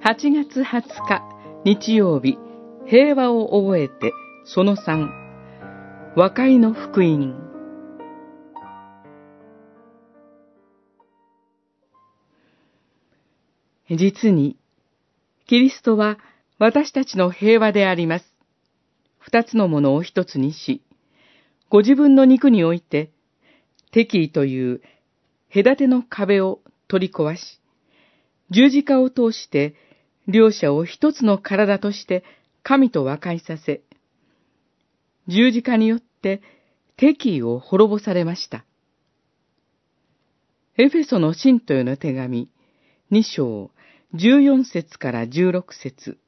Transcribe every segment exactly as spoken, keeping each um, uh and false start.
はちがつはつか日曜日、平和を覚えてそのさん、和解の福音。実にキリストは私たちの平和であります。二つのものを一つにし、ご自分の肉において敵意という隔ての壁を取り壊し、十字架を通して両者を一つの体として神と和解させ、十字架によって敵意を滅ぼされました。エフェソの信徒への手紙、に章じゅうよん節からじゅうろく節。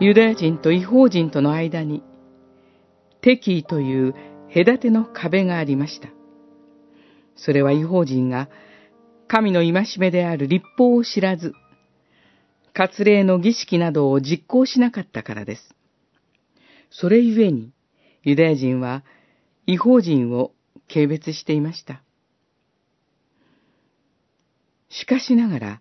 ユダヤ人と異邦人との間に、敵意という隔ての壁がありました。それは異邦人が神の戒めである律法を知らず、割礼の儀式などを実行しなかったからです。それゆえにユダヤ人は異邦人を軽蔑していました。しかしながら、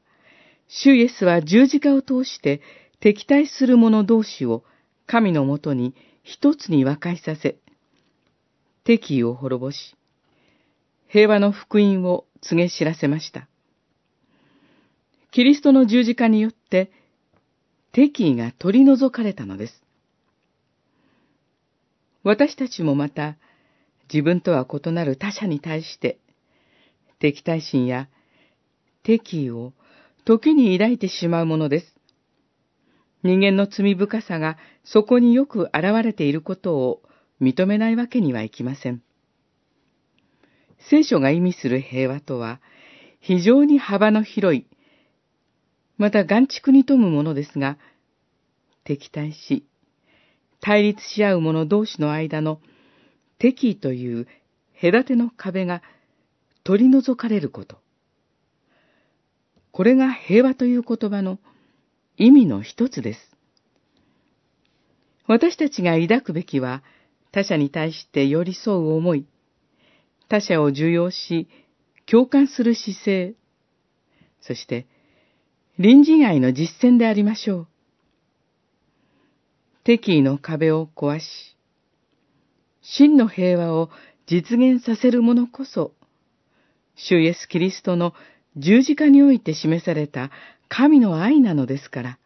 主イエスは十字架を通して敵対する者同士を神のもとに一つに和解させ、敵意を滅ぼし、平和の福音を告げ知らせました。キリストの十字架によって、敵意が取り除かれたのです。私たちもまた、自分とは異なる他者に対して、敵対心や敵意を時に抱いてしまうものです。人間の罪深さがそこによく現れていることを認めないわけにはいきません。聖書が意味する平和とは、非常に幅の広い、また眼蓄に富むものですが、敵対し、対立し合う者同士の間の敵意という隔ての壁が取り除かれること。これが平和という言葉の意味の一つです。私たちが抱くべきは、他者に対して寄り添う思い、他者を重要し、共感する姿勢、そして、隣人愛の実践でありましょう。敵意の壁を壊し、真の平和を実現させるものこそ、主イエスキリストの十字架において示された神の愛なのですから、